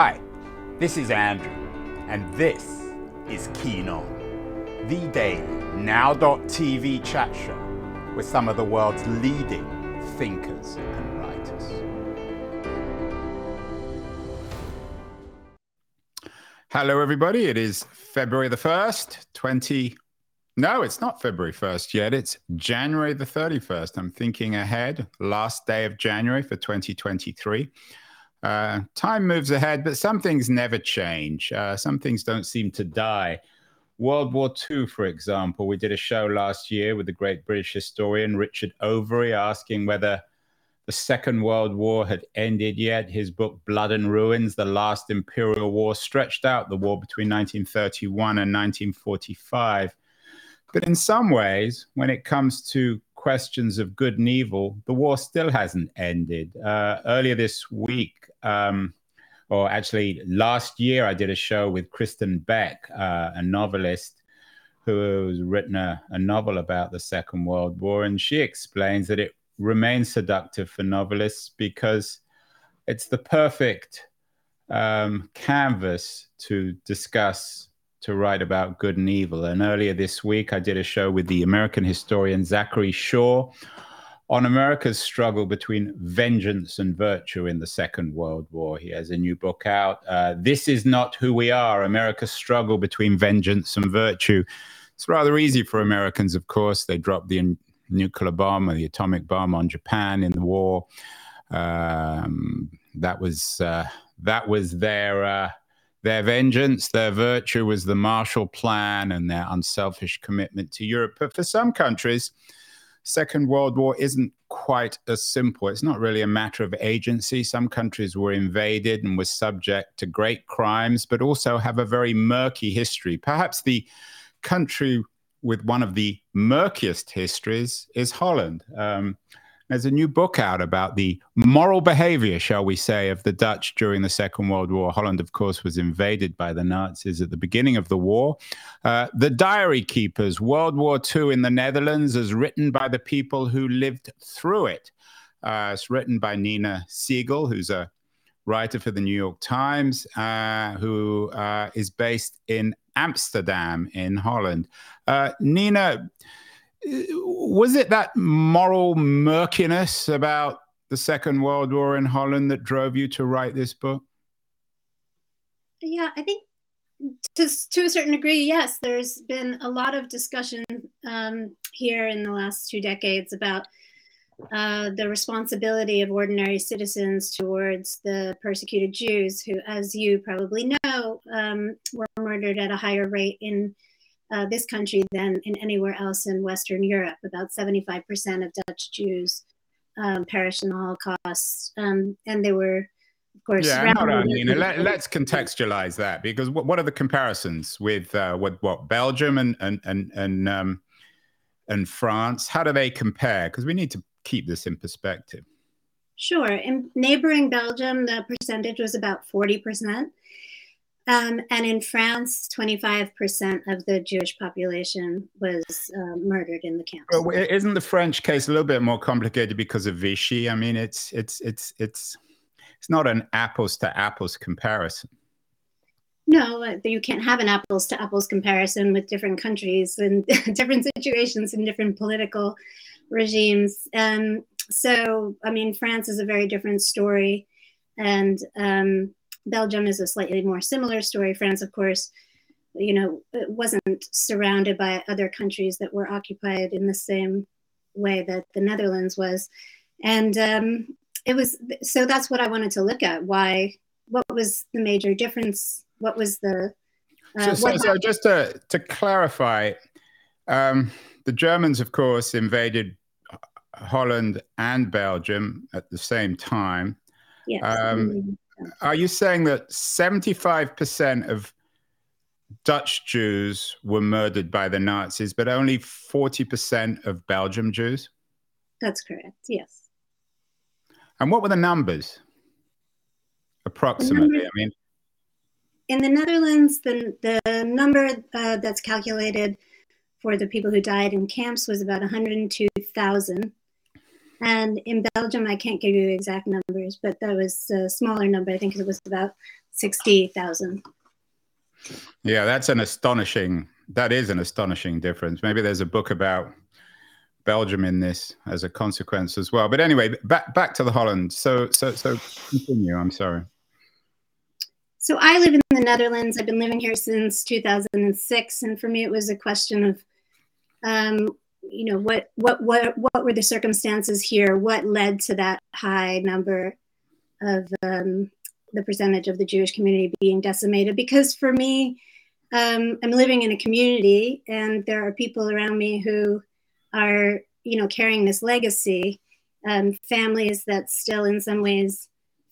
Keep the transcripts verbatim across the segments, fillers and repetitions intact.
Hi, this is Andrew, and this is Keynote, the daily now dot t v chat show with some of the world's leading thinkers and writers. Hello, everybody. It is February the first, twenty... No, it's not February first yet. It's January the thirty-first. I'm thinking ahead, last day of January for twenty twenty-three. Uh, time moves ahead, but some things never change. Uh, some things don't seem to die. World War Two, for example. We did a show last year with the great British historian Richard Overy asking whether the Second World War had ended yet. His book, Blood and Ruins, The Last Imperial War, stretched out the war between nineteen thirty-one and nineteen forty-five. But in some ways, when it comes to questions of good and evil, the war still hasn't ended. Uh, earlier this week, um, or actually last year, I did a show with Kristen Beck, uh, a novelist who's written a, a novel about the Second World War. And she explains that it remains seductive for novelists because it's the perfect um, canvas to discuss, to write about good and evil. And earlier this week, I did a show with the American historian Zachary Shore on America's struggle between vengeance and virtue in the Second World War. He has a new book out, uh, This Is Not Who We Are, America's Struggle Between Vengeance and Virtue. It's rather easy for Americans, of course. They dropped the in- nuclear bomb or the atomic bomb on Japan in the war. Um, that was uh, that was their... Uh, Their vengeance, their virtue was the Marshall Plan and their unselfish commitment to Europe. But for some countries, Second World War isn't quite as simple. It's not really a matter of agency. Some countries were invaded and were subject to great crimes, but also have a very murky history. Perhaps the country with one of the murkiest histories is Holland. Um, There's a new book out about the moral behavior, shall we say, of the Dutch during the Second World War. Holland, of course, was invaded by the Nazis at the beginning of the war. Uh, The Diary Keepers, World War Two in the Netherlands, is written by the people who lived through it. Uh, it's written by Nina Siegel, who's a writer for The New York Times, uh, who uh, is based in Amsterdam in Holland. Uh, Nina... Was it that moral murkiness about the Second World War in Holland that drove you to write this book? Yeah, I think to, to a certain degree, yes. There's been a lot of discussion um, here in the last two decades about uh, the responsibility of ordinary citizens towards the persecuted Jews who, as you probably know, um, were murdered at a higher rate in Uh, this country than in anywhere else in Western Europe. About seventy-five percent of Dutch Jews um, perished in the Holocaust. Um, and they were, of course... Yeah, no, no, Nina, let, let's contextualize that, because what, what are the comparisons with, uh, with what, Belgium and, and, and, and, um, and France? How do they compare? Because we need to keep this in perspective. Sure. In neighboring Belgium, the percentage was about forty percent. Um, and in France, twenty-five percent of the Jewish population was uh, murdered in the camps. Well, isn't the French case a little bit more complicated because of Vichy? I mean, it's it's it's it's it's not an apples to apples comparison. No, you can't have an apples to apples comparison with different countries and different situations and different political regimes. Um, so, I mean, France is a very different story, and um, Belgium is a slightly more similar story. France, of course, you know, wasn't surrounded by other countries that were occupied in the same way that the Netherlands was. And um, it was, so that's what I wanted to look at. Why, what was the major difference? What was the... Uh, so, so, what so just to, to clarify, um, the Germans, of course, invaded Holland and Belgium at the same time. Yes. Um, mm-hmm. Are you saying that seventy-five percent of Dutch Jews were murdered by the Nazis, but only forty percent of Belgian Jews? That's correct, yes. And what were the numbers, approximately? The number, I mean, in the Netherlands, the, the number uh, that's calculated for the people who died in camps was about one hundred two thousand. And in Belgium, I can't give you exact numbers, but that was a smaller number. I think it was about sixty-eight thousand. Yeah, that's an astonishing, that is an astonishing difference. Maybe there's a book about Belgium in this as a consequence as well. But anyway, back back to the Holland. So so so continue, I'm sorry. So I live in the Netherlands. I've been living here since two thousand six. And for me, it was a question of, um, you know, what, what, what, what were the circumstances here? What led to that high number of um, the percentage of the Jewish community being decimated? Because for me, um, I'm living in a community and there are people around me who are, you know, carrying this legacy, um, families that still in some ways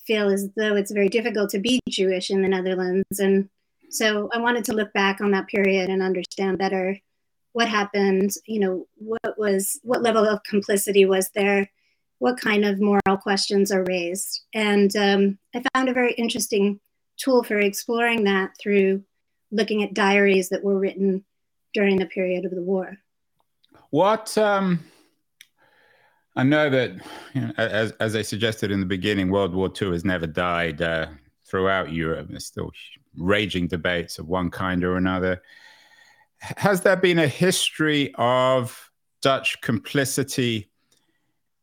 feel as though it's very difficult to be Jewish in the Netherlands. And so I wanted to look back on that period and understand better what happened, you know, what was, what level of complicity was there, what kind of moral questions are raised. And um, I found a very interesting tool for exploring that through looking at diaries that were written during the period of the war. What, um... I know that, you know, as as I suggested in the beginning, World War Two has never died uh, throughout Europe. There's still raging debates of one kind or another. Has there been a history of Dutch complicity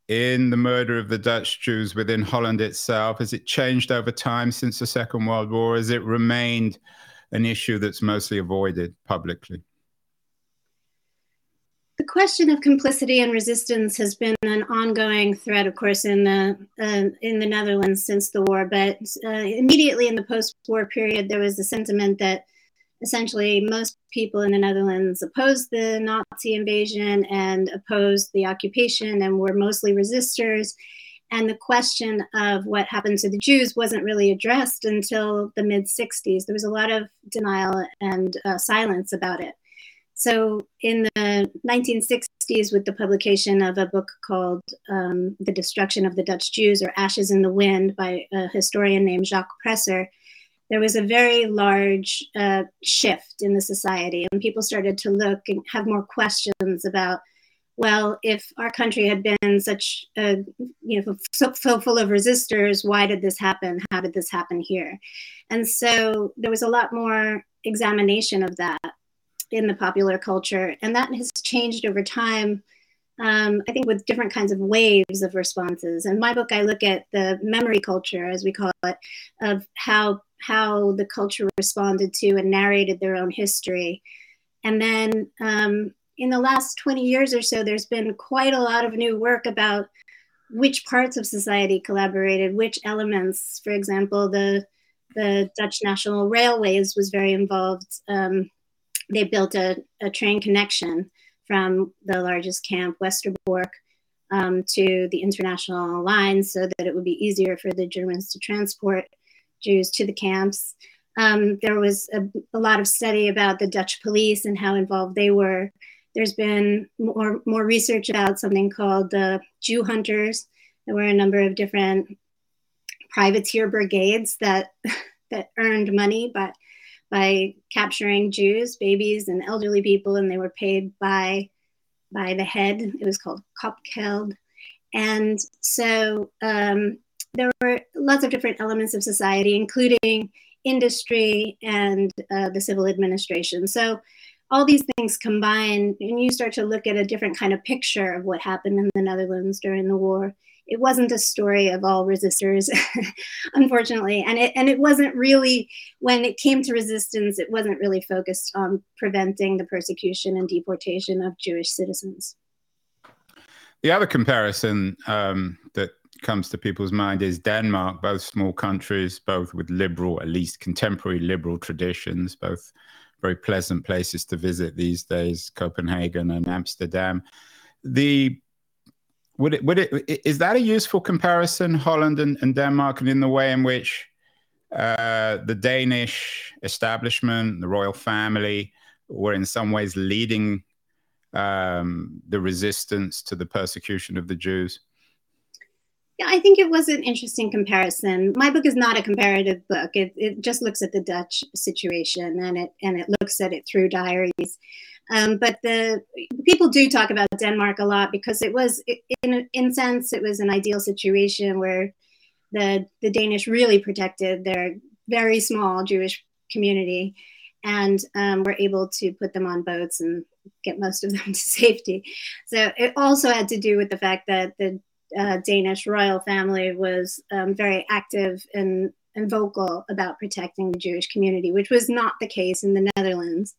in the murder of the Dutch Jews within Holland itself? Has it changed over time since the Second World War? Has it remained an issue that's mostly avoided publicly? The question of complicity and resistance has been an ongoing thread, of course, in the uh, in the Netherlands since the war. But uh, immediately in the post-war period, there was the sentiment that essentially most people in the Netherlands opposed the Nazi invasion and opposed the occupation and were mostly resistors. And the question of what happened to the Jews wasn't really addressed until the mid-sixties. There was a lot of denial and uh, silence about it. So in the nineteen sixties, with the publication of a book called um, The Destruction of the Dutch Jews, or Ashes in the Wind, by a historian named Jacques Presser, there was a very large uh, shift in the society. And people started to look and have more questions about, well, if our country had been such, a, you know, so, so full of resistors, why did this happen? How did this happen here? And so there was a lot more examination of that in the popular culture, and that has changed over time, um, I think, with different kinds of waves of responses. In my book, I look at the memory culture, as we call it, of how how the culture responded to and narrated their own history. And then um, in the last twenty years or so, there's been quite a lot of new work about which parts of society collaborated, which elements. For example, the, the Dutch National Railways was very involved. Um, They built a, a train connection from the largest camp, Westerbork, um, to the international line so that it would be easier for the Germans to transport Jews to the camps. Um, there was a, a lot of study about the Dutch police and how involved they were. There's been more, more research about something called the Jew Hunters. There were a number of different privateer brigades that that earned money, but by capturing Jews, babies, and elderly people, and they were paid by by the head. It was called Kopgeld. And so um, there were lots of different elements of society, including industry and uh, the civil administration. So all these things combine, and you start to look at a different kind of picture of what happened in the Netherlands during the war. It wasn't a story of all resistors, unfortunately. And it and it wasn't really, when it came to resistance, it wasn't really focused on preventing the persecution and deportation of Jewish citizens. The other comparison um, that comes to people's mind is Denmark, both small countries, both with liberal, at least contemporary liberal traditions, both very pleasant places to visit these days, Copenhagen and Amsterdam. The Would it, would it, is that a useful comparison, Holland and, and Denmark, and in the way in which uh, the Danish establishment, the royal family, were in some ways leading um, the resistance to the persecution of the Jews? Yeah, I think it was an interesting comparison. My book is not a comparative book. It, it just looks at the Dutch situation, and it and it looks at it through diaries. Um, but the people do talk about Denmark a lot because it was, in in sense, it was an ideal situation where the the Danish really protected their very small Jewish community, and um, were able to put them on boats and get most of them to safety. So it also had to do with the fact that the uh, Danish royal family was um, very active and, and vocal about protecting the Jewish community, which was not the case in the Netherlands.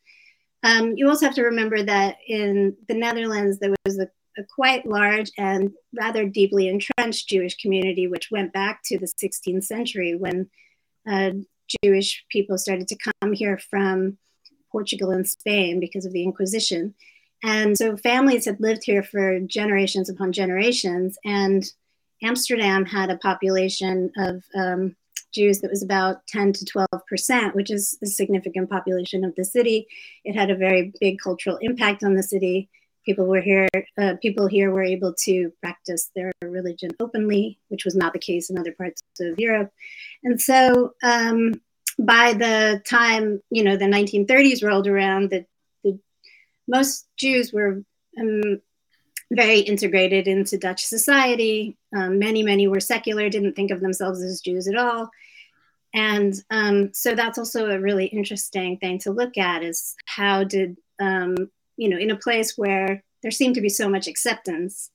Um, you also have to remember that in the Netherlands, there was a, a quite large and rather deeply entrenched Jewish community, which went back to the sixteenth century when uh, Jewish people started to come here from Portugal and Spain because of the Inquisition. And so families had lived here for generations upon generations, and Amsterdam had a population of um, Jews that was about ten to twelve percent, which is a significant population of the city. It had a very big cultural impact on the city. People were here, uh, people here were able to practice their religion openly, which was not the case in other parts of Europe. And so um, by the time, you know, the nineteen thirties rolled around, the, the most Jews were um, very integrated into Dutch society. Um, many, many were secular, didn't think of themselves as Jews at all. And um, so that's also a really interesting thing to look at, is how did, um, you know, in a place where there seemed to be so much acceptance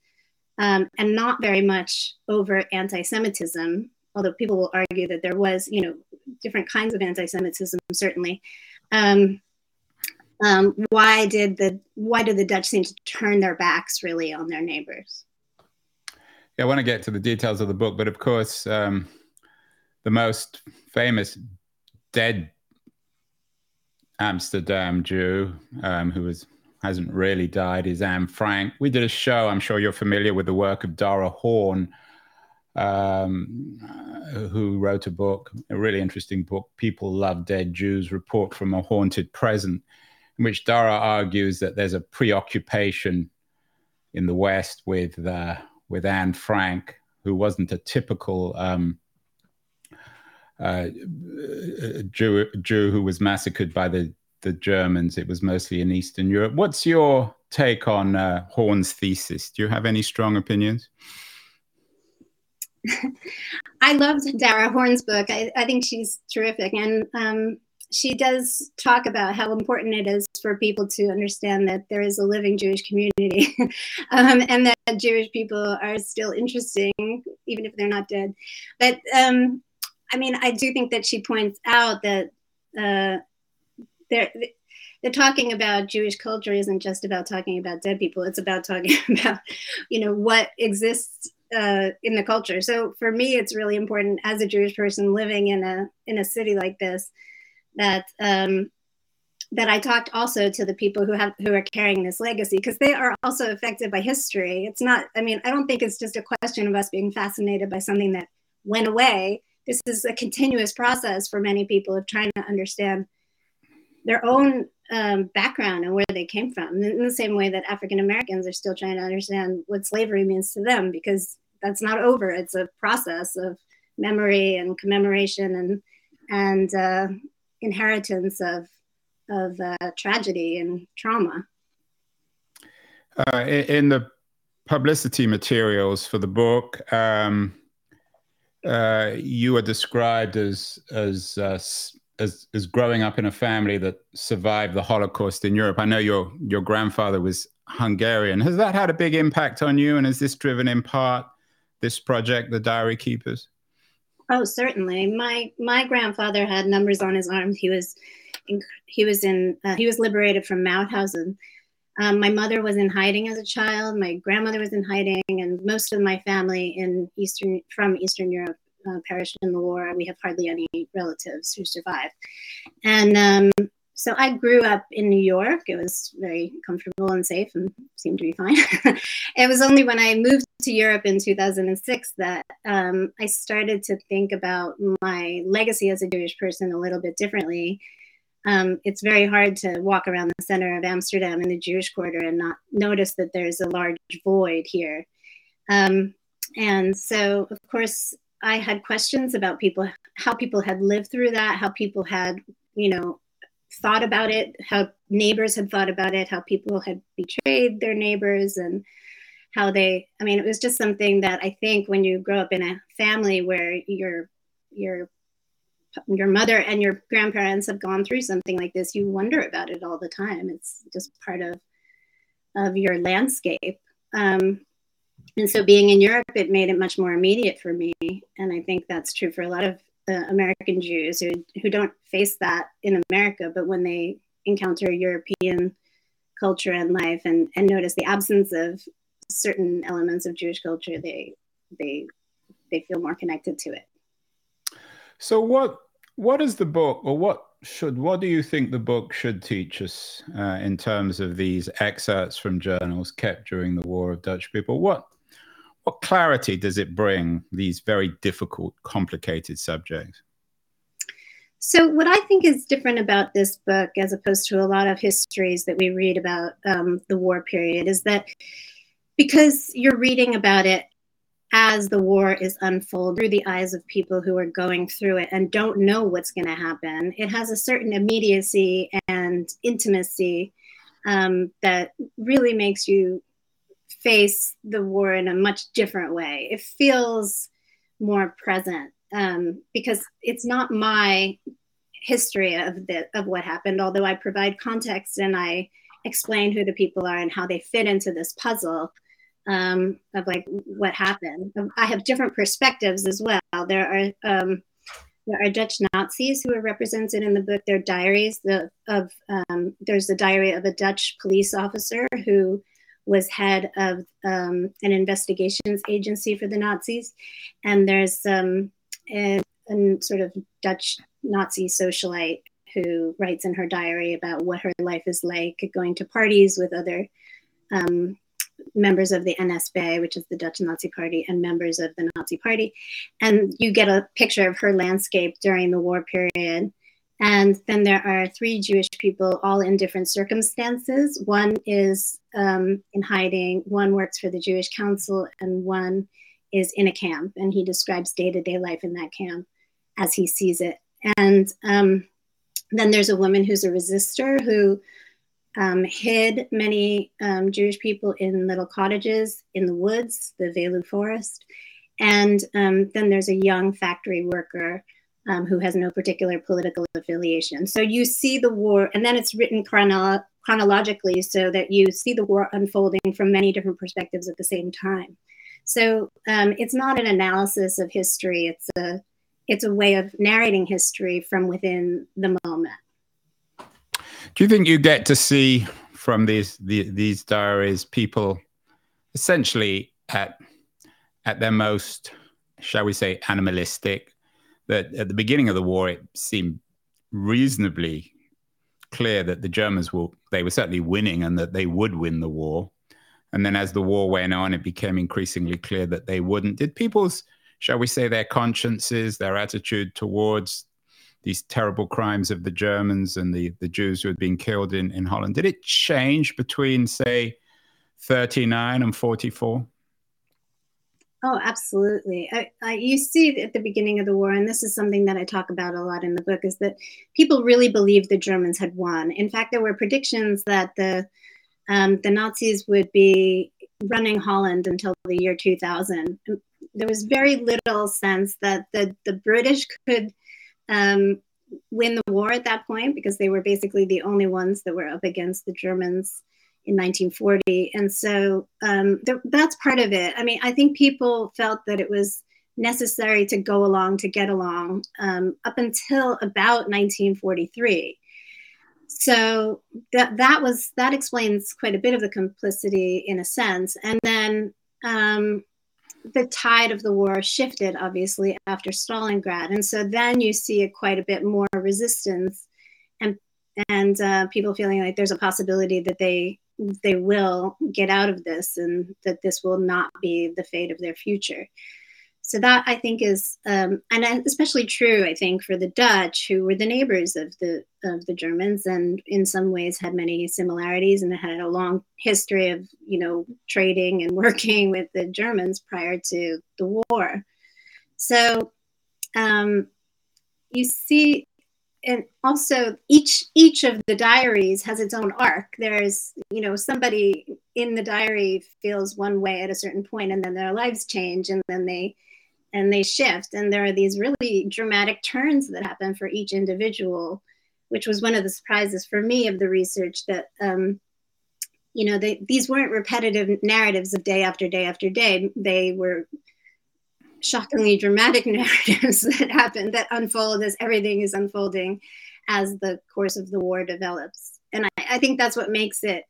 um, and not very much overt anti-Semitism, although people will argue that there was, you know, different kinds of anti-Semitism, certainly. Um, um, why did the why did the Dutch seem to turn their backs really on their neighbors? Yeah, I want to get to the details of the book, but of course, um, the most famous dead Amsterdam Jew um, who was hasn't really died is Anne Frank. We did a show, I'm sure you're familiar with the work of Dara Horn, um, who wrote a book, a really interesting book, People Love Dead Jews, Report from a Haunted Present, in which Dara argues that there's a preoccupation in the West with uh, with Anne Frank, who wasn't a typical um, uh, Jew, Jew who was massacred by the the Germans. It was mostly in Eastern Europe. What's your take on uh, Horn's thesis? Do you have any strong opinions? I loved Dara Horn's book. I, I think she's terrific. And um, she does talk about how important it is for people to understand that there is a living Jewish community um, and that Jewish people are still interesting, even if they're not dead. But um, I mean, I do think that she points out that uh, They're, they're talking about Jewish culture isn't just about talking about dead people. It's about talking about, you know, what exists uh, in the culture. So for me, it's really important as a Jewish person living in a in a city like this that um, that I talked also to the people who have who are carrying this legacy, because they are also affected by history. It's not, I mean, I don't think it's just a question of us being fascinated by something that went away. This is a continuous process for many people of trying to understand their own um, background and where they came from, in the same way that African Americans are still trying to understand what slavery means to them, because that's not over. It's a process of memory and commemoration and and uh, inheritance of of uh, tragedy and trauma. Uh, in, in the publicity materials for the book, um, uh, you are described as as uh, As, as growing up in a family that survived the Holocaust in Europe. I know your your grandfather was Hungarian. Has that had a big impact on you? And has this driven in part this project, The Diary Keepers? Oh, certainly. My my grandfather had numbers on his arms. He was in, he was in uh, he was liberated from Mauthausen. Um, my mother was in hiding as a child. My grandmother was in hiding, and most of my family in Eastern from Eastern Europe Uh, perished in the war. We have hardly any relatives who survived. And um, so I grew up in New York. It was very comfortable and safe and seemed to be fine. It was only when I moved to Europe in two thousand six that um, I started to think about my legacy as a Jewish person a little bit differently. Um, it's very hard to walk around the center of Amsterdam in the Jewish quarter and not notice that there's a large void here. Um, and so, of course, I had questions about people, how people had lived through that, how people had, you know, thought about it, how neighbors had thought about it, how people had betrayed their neighbors, and how they, I mean, it was just something that I think when you grow up in a family where your your your mother and your grandparents have gone through something like this, you wonder about it all the time. It's just part of of your landscape. Um, and so being in Europe, it made it much more immediate for me. And I think that's true for a lot of uh, American Jews who, who don't face that in America, but when they encounter European culture and life and, and notice the absence of certain elements of Jewish culture, they they they feel more connected to it. So what what is the book, or what should what do you think the book should teach us uh, in terms of these excerpts from journals kept during the War of Dutch People? What what clarity does it bring, these very difficult, complicated subjects? So what I think is different about this book, as opposed to a lot of histories that we read about um, the war period, is that because you're reading about it as the war is unfolding through the eyes of people who are going through it and don't know what's going to happen, it has a certain immediacy and intimacy um, that really makes you face the war in a much different way. It feels more present um, because it's not my history of the, of what happened, although I provide context and I explain who the people are and how they fit into this puzzle. Um, of like what happened. I have different perspectives as well. There are um, there are Dutch Nazis who are represented in the book. Their diaries. The of um, there's the diary of a Dutch police officer who was head of um, an investigations agency for the Nazis, and there's um, a, a sort of Dutch Nazi socialite who writes in her diary about what her life is like, going to parties with other. Um, members of the N S B, which is the Dutch Nazi Party, and members of the Nazi Party. And you get a picture of her landscape during the war period. And then there are three Jewish people, all in different circumstances. One is um, in hiding, one works for the Jewish Council, and one is in a camp. And he describes day-to-day life in that camp as he sees it. And um, then there's a woman who's a resistor who Um, hid many um, Jewish people in little cottages in the woods, the Velu Forest. And um, then there's a young factory worker um, who has no particular political affiliation. So you see the war, and then it's written chrono- chronologically so that you see the war unfolding from many different perspectives at the same time. So um, it's not an analysis of history. It's a, it's a way of narrating history from within the moment. Do you think you get to see from these the, these diaries people essentially at at their most, shall we say, animalistic? That at the beginning of the war, it seemed reasonably clear that the Germans were they were certainly winning and that they would win the war. And then as the war went on, it became increasingly clear that they wouldn't. Did people's, shall we say, their consciences, their attitude towards these terrible crimes of the Germans and the, the Jews who had been killed in, in Holland, did it change between, say, thirty-nine and forty-four? Oh, absolutely. I, I, you see at the beginning of the war, and this is something that I talk about a lot in the book, is that people really believed the Germans had won. In fact, there were predictions that the um, the Nazis would be running Holland until the year two thousand. There was very little sense that the, the British could Um, win the war at that point, because they were basically the only ones that were up against the Germans in nineteen forty. And so um, th- that's part of it. I mean, I think people felt that it was necessary to go along to get along um, up until about nineteen forty-three. So that that was that explains quite a bit of the complicity in a sense. And then um, the tide of the war shifted, obviously, after Stalingrad. And so then you see a, quite a bit more resistance and and uh, people feeling like there's a possibility that they they will get out of this and that this will not be the fate of their future. So that, I think, is, um, and especially true, I think, for the Dutch, who were the neighbors of the of the Germans and in some ways had many similarities and had a long history of, you know, trading and working with the Germans prior to the war. So um, you see, and also each each of the diaries has its own arc. There's, you know, somebody in the diary feels one way at a certain point and then their lives change and then they and they shift. And there are these really dramatic turns that happen for each individual, which was one of the surprises for me of the research that, um, you know, they, these weren't repetitive narratives of day after day after day. They were shockingly dramatic narratives that happen, that unfold as everything is unfolding as the course of the war develops. And I, I think that's what makes it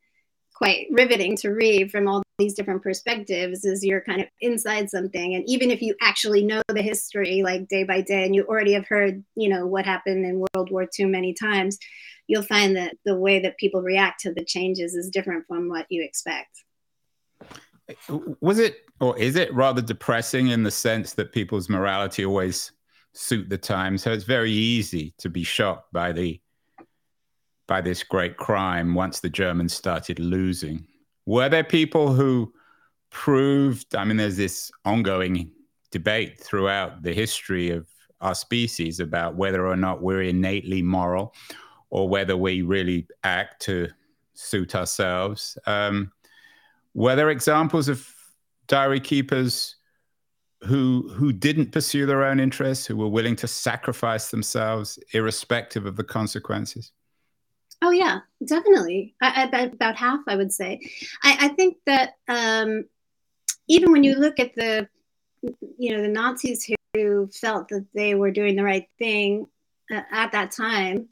quite riveting to read from all these different perspectives, is you're kind of inside something. And even if you actually know the history, like day by day, and you already have heard, you know, what happened in World War Two many times, you'll find that the way that people react to the changes is different from what you expect. Was it, or is it rather depressing in the sense that people's morality always suit the time? So it's very easy to be shocked by the, by this great crime once the Germans started losing. Were there people who proved, I mean, there's this ongoing debate throughout the history of our species about whether or not we're innately moral or whether we really act to suit ourselves. Um, were there examples of diary keepers who who didn't pursue their own interests, who were willing to sacrifice themselves irrespective of the consequences? Oh, yeah, definitely. I, I, about half, I would say. I, I think that um, even when you look at the, you know, the Nazis who felt that they were doing the right thing uh, at that time,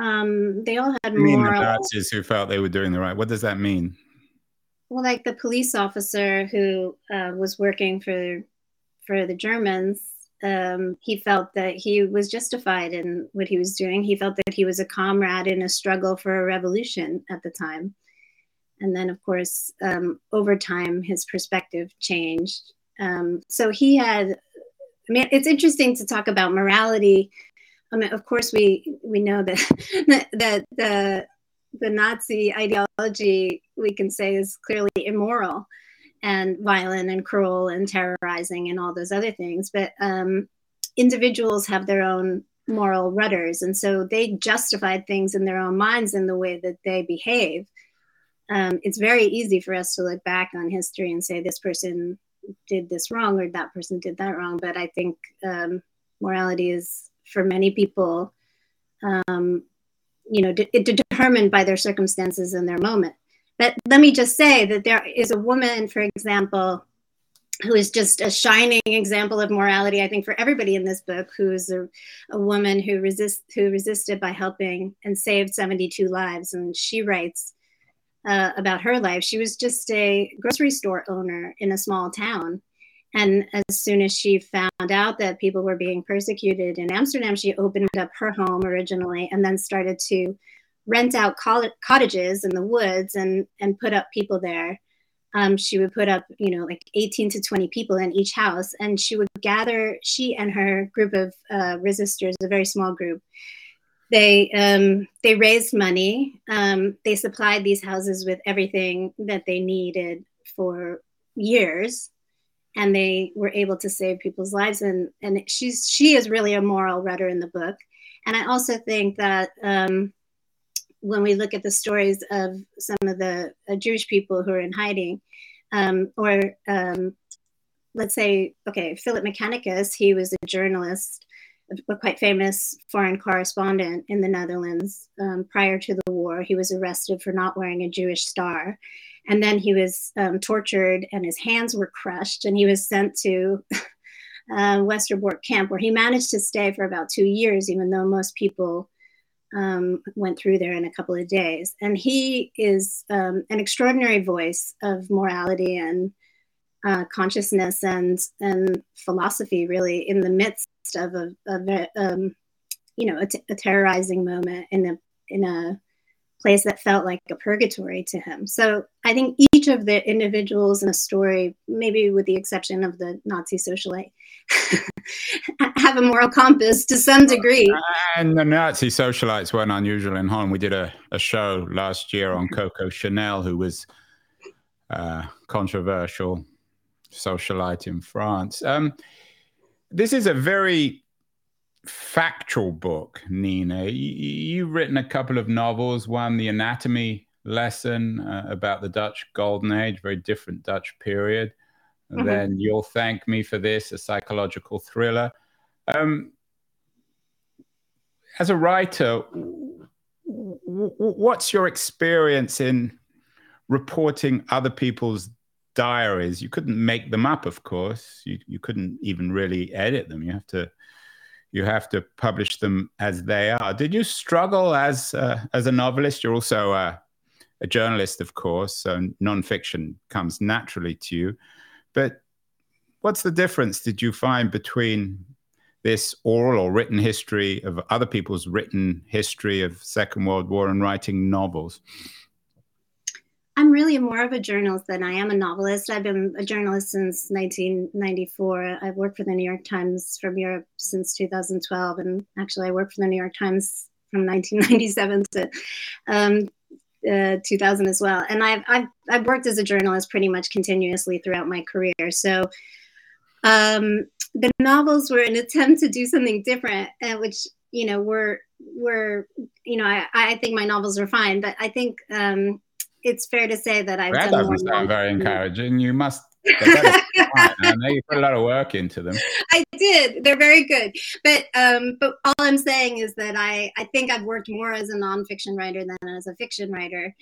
um, they all had moral... You mean the Nazis who felt they were doing the right... What does that mean? Well, like the police officer who uh, was working for for the Germans, Um, he felt that he was justified in what he was doing. He felt that he was a comrade in a struggle for a revolution at the time. And then, of course, um, over time, his perspective changed. Um, so he had, I mean, it's interesting to talk about morality. I mean, of course, we we know that, that the, the Nazi ideology, we can say, is clearly immoral and violent and cruel and terrorizing and all those other things. But um, individuals have their own moral rudders. And so they justified things in their own minds in the way that they behave. Um, it's very easy for us to look back on history and say this person did this wrong or that person did that wrong. But I think um, morality is, for many people, um, you know, de- determined by their circumstances and their moment. But let me just say that there is a woman, for example, who is just a shining example of morality, I think, for everybody in this book, who is a, a woman who resist, who resisted by helping and saved seventy-two lives. And she writes uh, about her life. She was just a grocery store owner in a small town. And as soon as she found out that people were being persecuted in Amsterdam, she opened up her home originally and then started to rent out cottages in the woods and, and put up people there. Um, she would put up, you know, like eighteen to twenty people in each house. And she would gather, she and her group of uh, resistors, a very small group, they um, they raised money. Um, they supplied these houses with everything that they needed for years. And they were able to save people's lives. And, and she's, she is really a moral rudder in the book. And I also think that... Um, when we look at the stories of some of the uh, Jewish people who are in hiding, um, or um, let's say, okay, Philip Mechanicus, he was a journalist, a quite famous foreign correspondent in the Netherlands um, prior to the war. He was arrested for not wearing a Jewish star. And then he was um, tortured and his hands were crushed and he was sent to uh, Westerbork camp, where he managed to stay for about two years, even though most people Um, went through there in a couple of days. And he is um, an extraordinary voice of morality and uh, consciousness and and philosophy, really, in the midst of a, of a um, you know, a, t- a terrorizing moment in a in a place that felt like a purgatory to him. So I think each of the individuals in a story, maybe with the exception of the Nazi socialite, have a moral compass to some degree. And the Nazi socialites weren't unusual in Holland. We did a, a show last year on Coco Chanel, who was a controversial socialite in France. Um, this is a very factual book, Nina. You, you've written a couple of novels, one, The Anatomy Lesson, uh, about the Dutch Golden Age, very different Dutch period. and mm-hmm. then You'll Thank Me for This, a psychological thriller. Um, as a writer, w- w- what's your experience in reporting other people's diaries? You couldn't make them up, of course. You you couldn't even really edit them. You have to you have to publish them as they are. Did you struggle as uh, as a novelist? You're also a, a journalist, of course, so nonfiction comes naturally to you. But what's the difference did you find between this oral or written history of other people's written history of Second World War and writing novels? I'm really more of a journalist than I am a novelist. I've been a journalist since nineteen ninety-four. I've worked for the New York Times from Europe since two thousand twelve. And actually, I worked for the New York Times from nineteen ninety-seven to um, uh, two thousand as well. And I've, I've I've worked as a journalist pretty much continuously throughout my career. So um, the novels were an attempt to do something different, uh, which, you know, were, were you know, I, I think my novels were fine, but I think... Um, It's fair to say that I've that done doesn't sound very encouraging. You must. I know you put a lot of work into them. I did. They're very good. But um, but all I'm saying is that I, I think I've worked more as a nonfiction writer than as a fiction writer,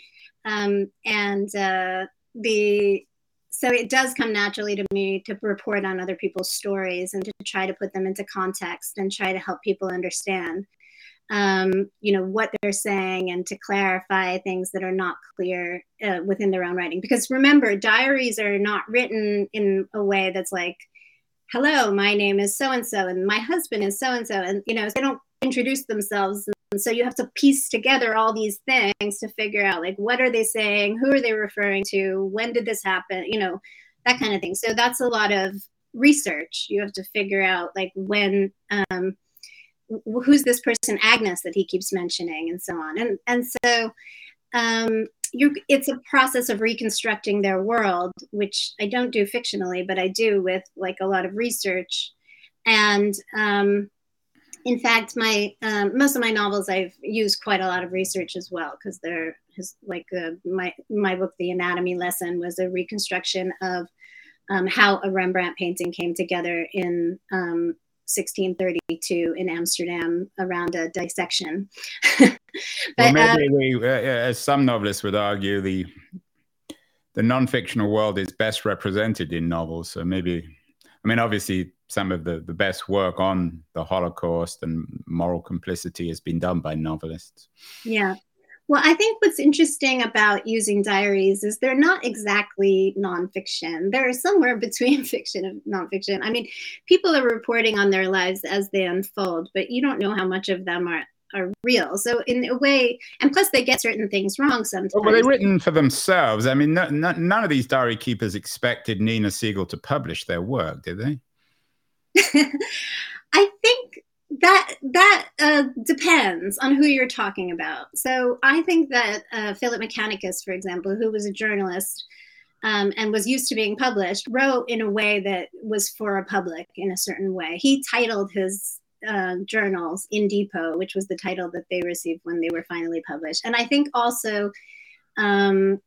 um, and uh, the so it does come naturally to me to report on other people's stories and to try to put them into context and try to help people understand. Um, you know, what they're saying and to clarify things that are not clear uh, within their own writing. Because remember, diaries are not written in a way that's like, hello, my name is so-and-so and my husband is so-and-so. And, you know, they don't introduce themselves. And so you have to piece together all these things to figure out, like, what are they saying? Who are they referring to? When did this happen? You know, that kind of thing. So that's a lot of research. You have to figure out, like, when... Um, who's this person Agnes that he keeps mentioning, and so on, and and so um, you it's a process of reconstructing their world, which I don't do fictionally, but I do with like a lot of research. And um, in fact, my um, most of my novels I've used quite a lot of research as well, because they're cause like uh, my my book The Anatomy Lesson was a reconstruction of um, how a Rembrandt painting came together in um, sixteen thirty-two in Amsterdam around a dissection. But, well, maybe um, we, uh, as some novelists would argue, the the non-fictional world is best represented in novels. So maybe, I mean, obviously, some of the, the best work on the Holocaust and moral complicity has been done by novelists. Yeah. Well, I think what's interesting about using diaries is they're not exactly nonfiction. They're somewhere between fiction and nonfiction. I mean, people are reporting on their lives as they unfold, but you don't know how much of them are, are real. So in a way, and plus they get certain things wrong sometimes. Well, they're written for themselves. I mean, no, no, none of these diary keepers expected Nina Siegel to publish their work, did they? I think... That that uh, depends on who you're talking about. So I think that uh, Philip Mechanicus, for example, who was a journalist um, and was used to being published, wrote in a way that was for a public in a certain way. He titled his uh, journals In Depot, which was the title that they received when they were finally published. And I think also, um,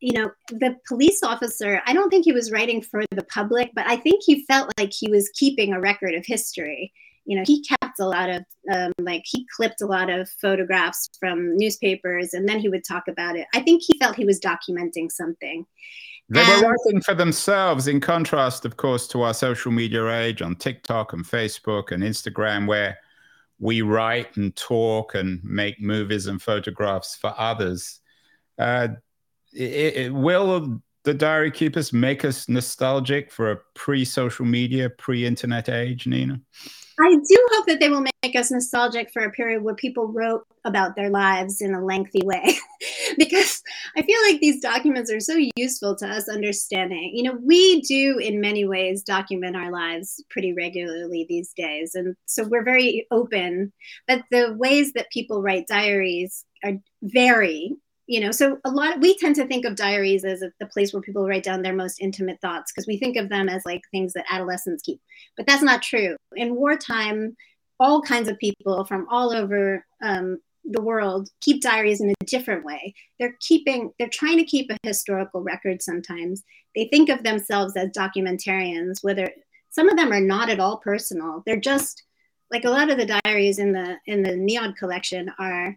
you know, the police officer, I don't think he was writing for the public, but I think he felt like he was keeping a record of history. You know, he kept a lot of, um, like, he clipped a lot of photographs from newspapers, and then he would talk about it. I think he felt he was documenting something. They and, were writing for themselves, in contrast, of course, to our social media age on TikTok and Facebook and Instagram, where we write and talk and make movies and photographs for others. Uh, it, it will the diary keepers make us nostalgic for a pre-social media, pre-internet age, Nina? I do hope that they will make us nostalgic for a period where people wrote about their lives in a lengthy way, because I feel like these documents are so useful to us understanding. You know, we do in many ways document our lives pretty regularly these days. And so we're very open, but the ways that people write diaries are vary. You know, so a lot, we tend to think of diaries as a, the place where people write down their most intimate thoughts, because we think of them as like things that adolescents keep. But that's not true. In wartime, all kinds of people from all over um, the world keep diaries in a different way. They're keeping, they're trying to keep a historical record sometimes. They think of themselves as documentarians, whether some of them are not at all personal. They're just, like a lot of the diaries in the in the NEOD collection are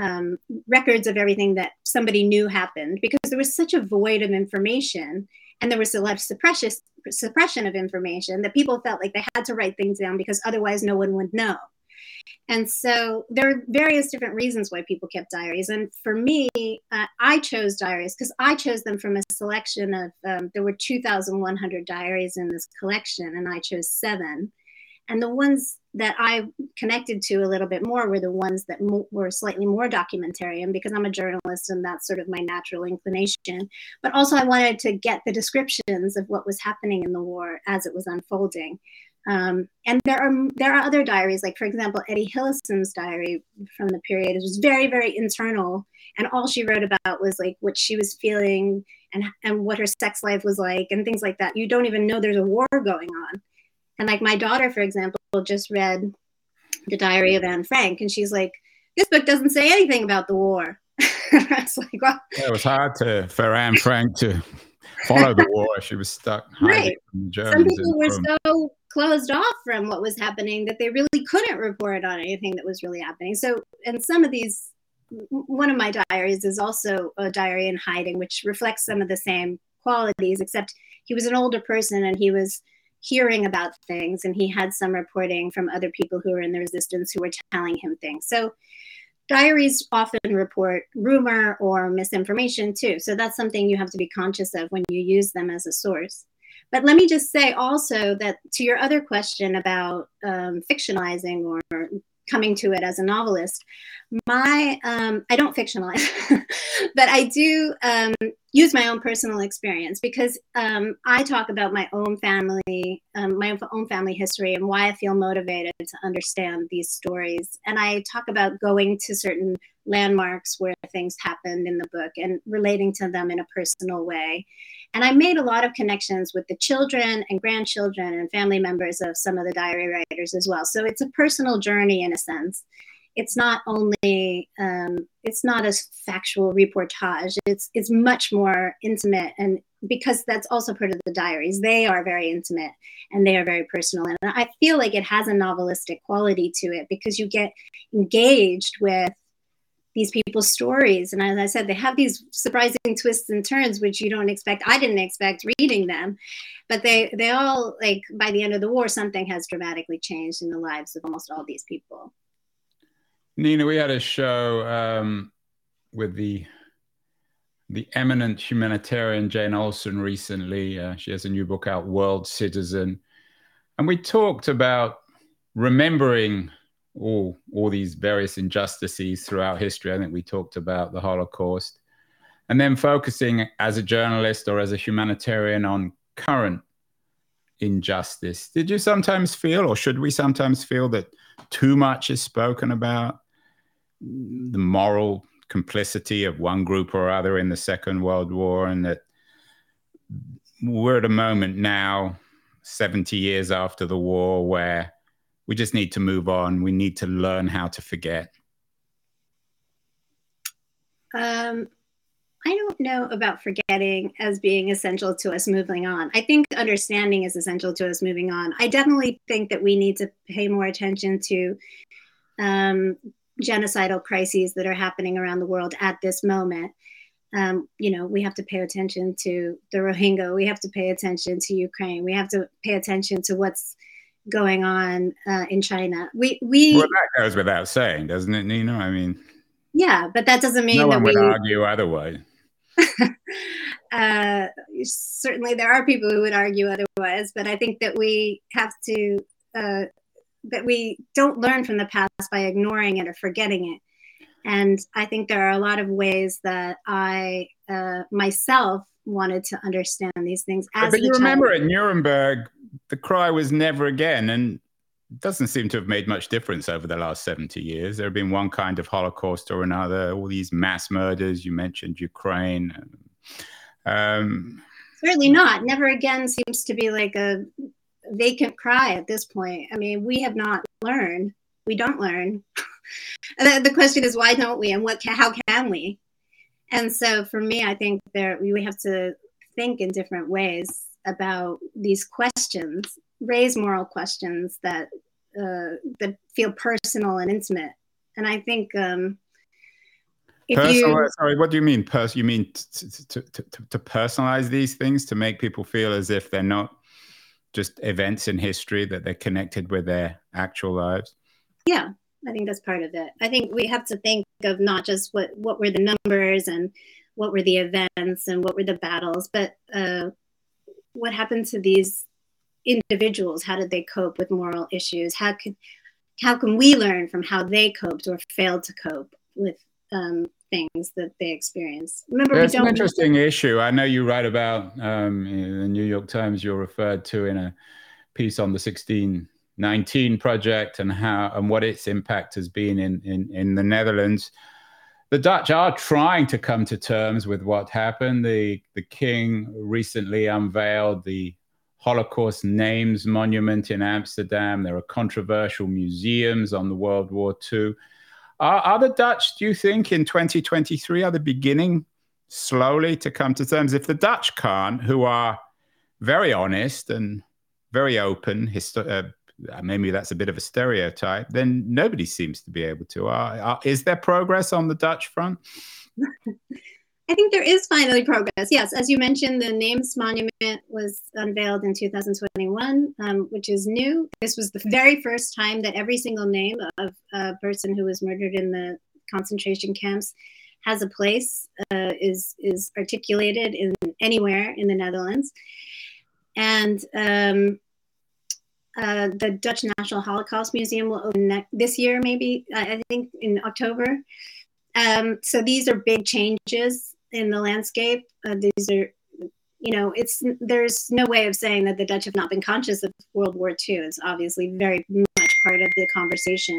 um, records of everything that somebody knew happened, because there was such a void of information and there was a lot of suppression, suppression of information that people felt like they had to write things down because otherwise no one would know. And so there are various different reasons why people kept diaries. And for me, uh, I chose diaries because I chose them from a selection of, um, there were two thousand one hundred diaries in this collection, and I chose seven. And the ones that I connected to a little bit more were the ones that mo- were slightly more documentarian, because I'm a journalist and that's sort of my natural inclination. But also I wanted to get the descriptions of what was happening in the war as it was unfolding. Um, and there are there are other diaries, like, for example, Eddie Hillison's diary from the period. It was very, very internal. And all she wrote about was like what she was feeling and, and what her sex life was like and things like that. You don't even know there's a war going on. And like my daughter, for example, just read The Diary of Anne Frank, and she's like, this book doesn't say anything about the war. It's like, well, yeah, it was hard to, for Anne Frank to follow the war. She was stuck hiding from the Germans. Some people were from- so closed off from what was happening that they really couldn't report on anything that was really happening. So, and some of these, one of my diaries is also a diary in hiding, which reflects some of the same qualities, except he was an older person and he was hearing about things, and he had some reporting from other people who were in the resistance who were telling him things. So diaries often report rumor or misinformation too. So that's something you have to be conscious of when you use them as a source. But let me just say also that to your other question about um, fictionalizing or coming to it as a novelist, my um, I don't fictionalize, but I do um, use my own personal experience, because um, I talk about my own family, um, my own family history, and why I feel motivated to understand these stories. And I talk about going to certain landmarks where things happened in the book and relating to them in a personal way. And I made a lot of connections with the children and grandchildren and family members of some of the diary writers as well. So it's a personal journey in a sense. It's not only, um, it's not a factual reportage. It's it's much more intimate, and because that's also part of the diaries. They are very intimate and they are very personal. And I feel like it has a novelistic quality to it, because you get engaged with these people's stories. And as I said, they have these surprising twists and turns, which you don't expect. I didn't expect reading them, but they, they all, like, by the end of the war, something has dramatically changed in the lives of almost all these people. Nina, we had a show um, with the, the eminent humanitarian Jane Olson recently. Uh, she has a new book out, World Citizen. And we talked about remembering all all these various injustices throughout history. I think we talked about the Holocaust, and then focusing as a journalist or as a humanitarian on current injustice. Did you sometimes feel, or should we sometimes feel, that too much is spoken about the moral complicity of one group or other in the Second World War, and that we're at a moment now, seventy years after the war, where we just need to move on. We need to learn how to forget. Um, I don't know about forgetting as being essential to us moving on. I think understanding is essential to us moving on. I definitely think that we need to pay more attention to um, genocidal crises that are happening around the world at this moment. Um, you know, we have to pay attention to the Rohingya. We have to pay attention to Ukraine. We have to pay attention to what's going on uh, in China. We we well, that goes without saying, doesn't it, Nina? I mean, yeah, but that doesn't mean no one that would we... argue otherwise. uh, certainly, there are people who would argue otherwise, but I think that we have to uh, that we don't learn from the past by ignoring it or forgetting it. And I think there are a lot of ways that I uh, myself wanted to understand these things. As but you remember at Nuremberg, the cry was never again, and it doesn't seem to have made much difference over the last seventy years. There have been one kind of Holocaust or another, all these mass murders. You mentioned Ukraine. Um, Certainly not. Never again seems to be like a vacant cry at this point. I mean, we have not learned. we don't learn. The question is, why don't we, and what? Can, how can we? And so for me, I think there we have to think in different ways about these questions, raise moral questions that uh, that feel personal and intimate. And I think um, if personal, you sorry, what do you mean? Pers- you mean to, to, to, to personalize these things, to make people feel as if they're not just events in history, that they're connected with their actual lives? Yeah, I think that's part of it. I think we have to think of not just what, what were the numbers and what were the events and what were the battles, but uh, what happened to these individuals? How did they cope with moral issues? How can how can we learn from how they coped or failed to cope with um, things that they experienced? Remember, There's we don't an interesting know. issue. I know you write about um, in the New York Times. You're referred to in a piece on the sixteen nineteen Project and how and what its impact has been in, in, in the Netherlands. The Dutch are trying to come to terms with what happened. The the king recently unveiled the Holocaust Names Monument in Amsterdam. There are controversial museums on the World War Two. Are, are the Dutch, do you think, in twenty twenty-three, are they beginning slowly to come to terms? If the Dutch can't, who are very honest and very open, histo- uh, maybe that's a bit of a stereotype, then nobody seems to be able to. Are, are, is there progress on the Dutch front? I think there is finally progress. Yes, as you mentioned, the Names Monument was unveiled in two thousand twenty-one, um, which is new. This was the very first time that every single name of a person who was murdered in the concentration camps has a place, uh, is is articulated in anywhere in the Netherlands. And um, Uh, the Dutch National Holocaust Museum will open ne- this year, maybe, I think in October. Um, so these are big changes in the landscape. Uh, these are, you know, it's there's no way of saying that the Dutch have not been conscious of World War Two. It's obviously very much part of the conversation.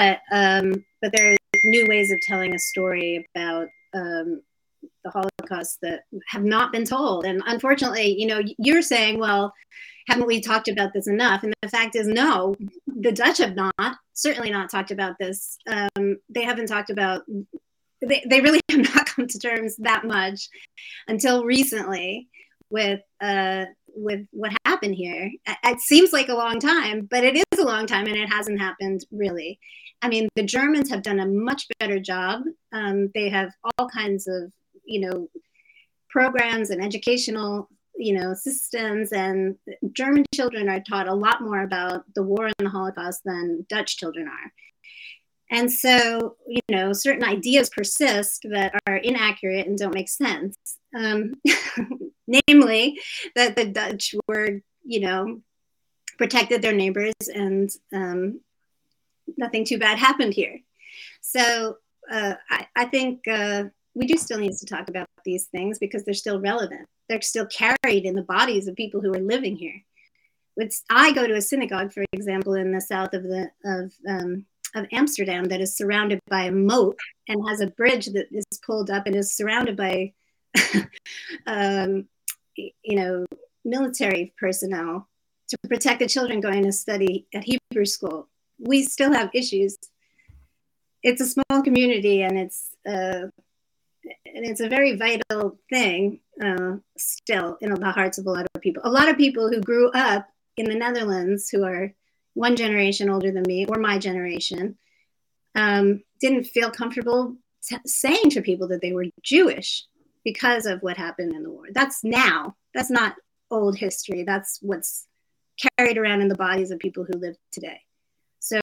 But um, but there are new ways of telling a story about um, the Holocaust that have not been told. And unfortunately, you know, you're saying, well, haven't we talked about this enough? And the fact is, no, the Dutch have not, certainly not talked about this. Um, they haven't talked about, they, they really have not come to terms that much until recently with uh, with what happened here. It seems like a long time, but it is a long time, and it hasn't happened really. I mean, the Germans have done a much better job. Um, they have all kinds of, you know, programs and educational you know, systems, and German children are taught a lot more about the war and the Holocaust than Dutch children are. And so, you know, certain ideas persist that are inaccurate and don't make sense. Um, namely, that the Dutch were, you know, protected their neighbors and um, nothing too bad happened here. So uh, I, I think uh, we do still need to talk about these things because they're still relevant. They're still carried in the bodies of people who are living here. It's, I go to a synagogue, for example, in the south of the of um, of Amsterdam that is surrounded by a moat and has a bridge that is pulled up and is surrounded by, um, you know, military personnel to protect the children going to study at Hebrew school. We still have issues. It's a small community, and it's. Uh, And it's a very vital thing uh, still in the hearts of a lot of people. A lot of people who grew up in the Netherlands, who are one generation older than me or my generation, um, didn't feel comfortable t- saying to people that they were Jewish because of what happened in the war. That's now. That's not old history. That's what's carried around in the bodies of people who live today.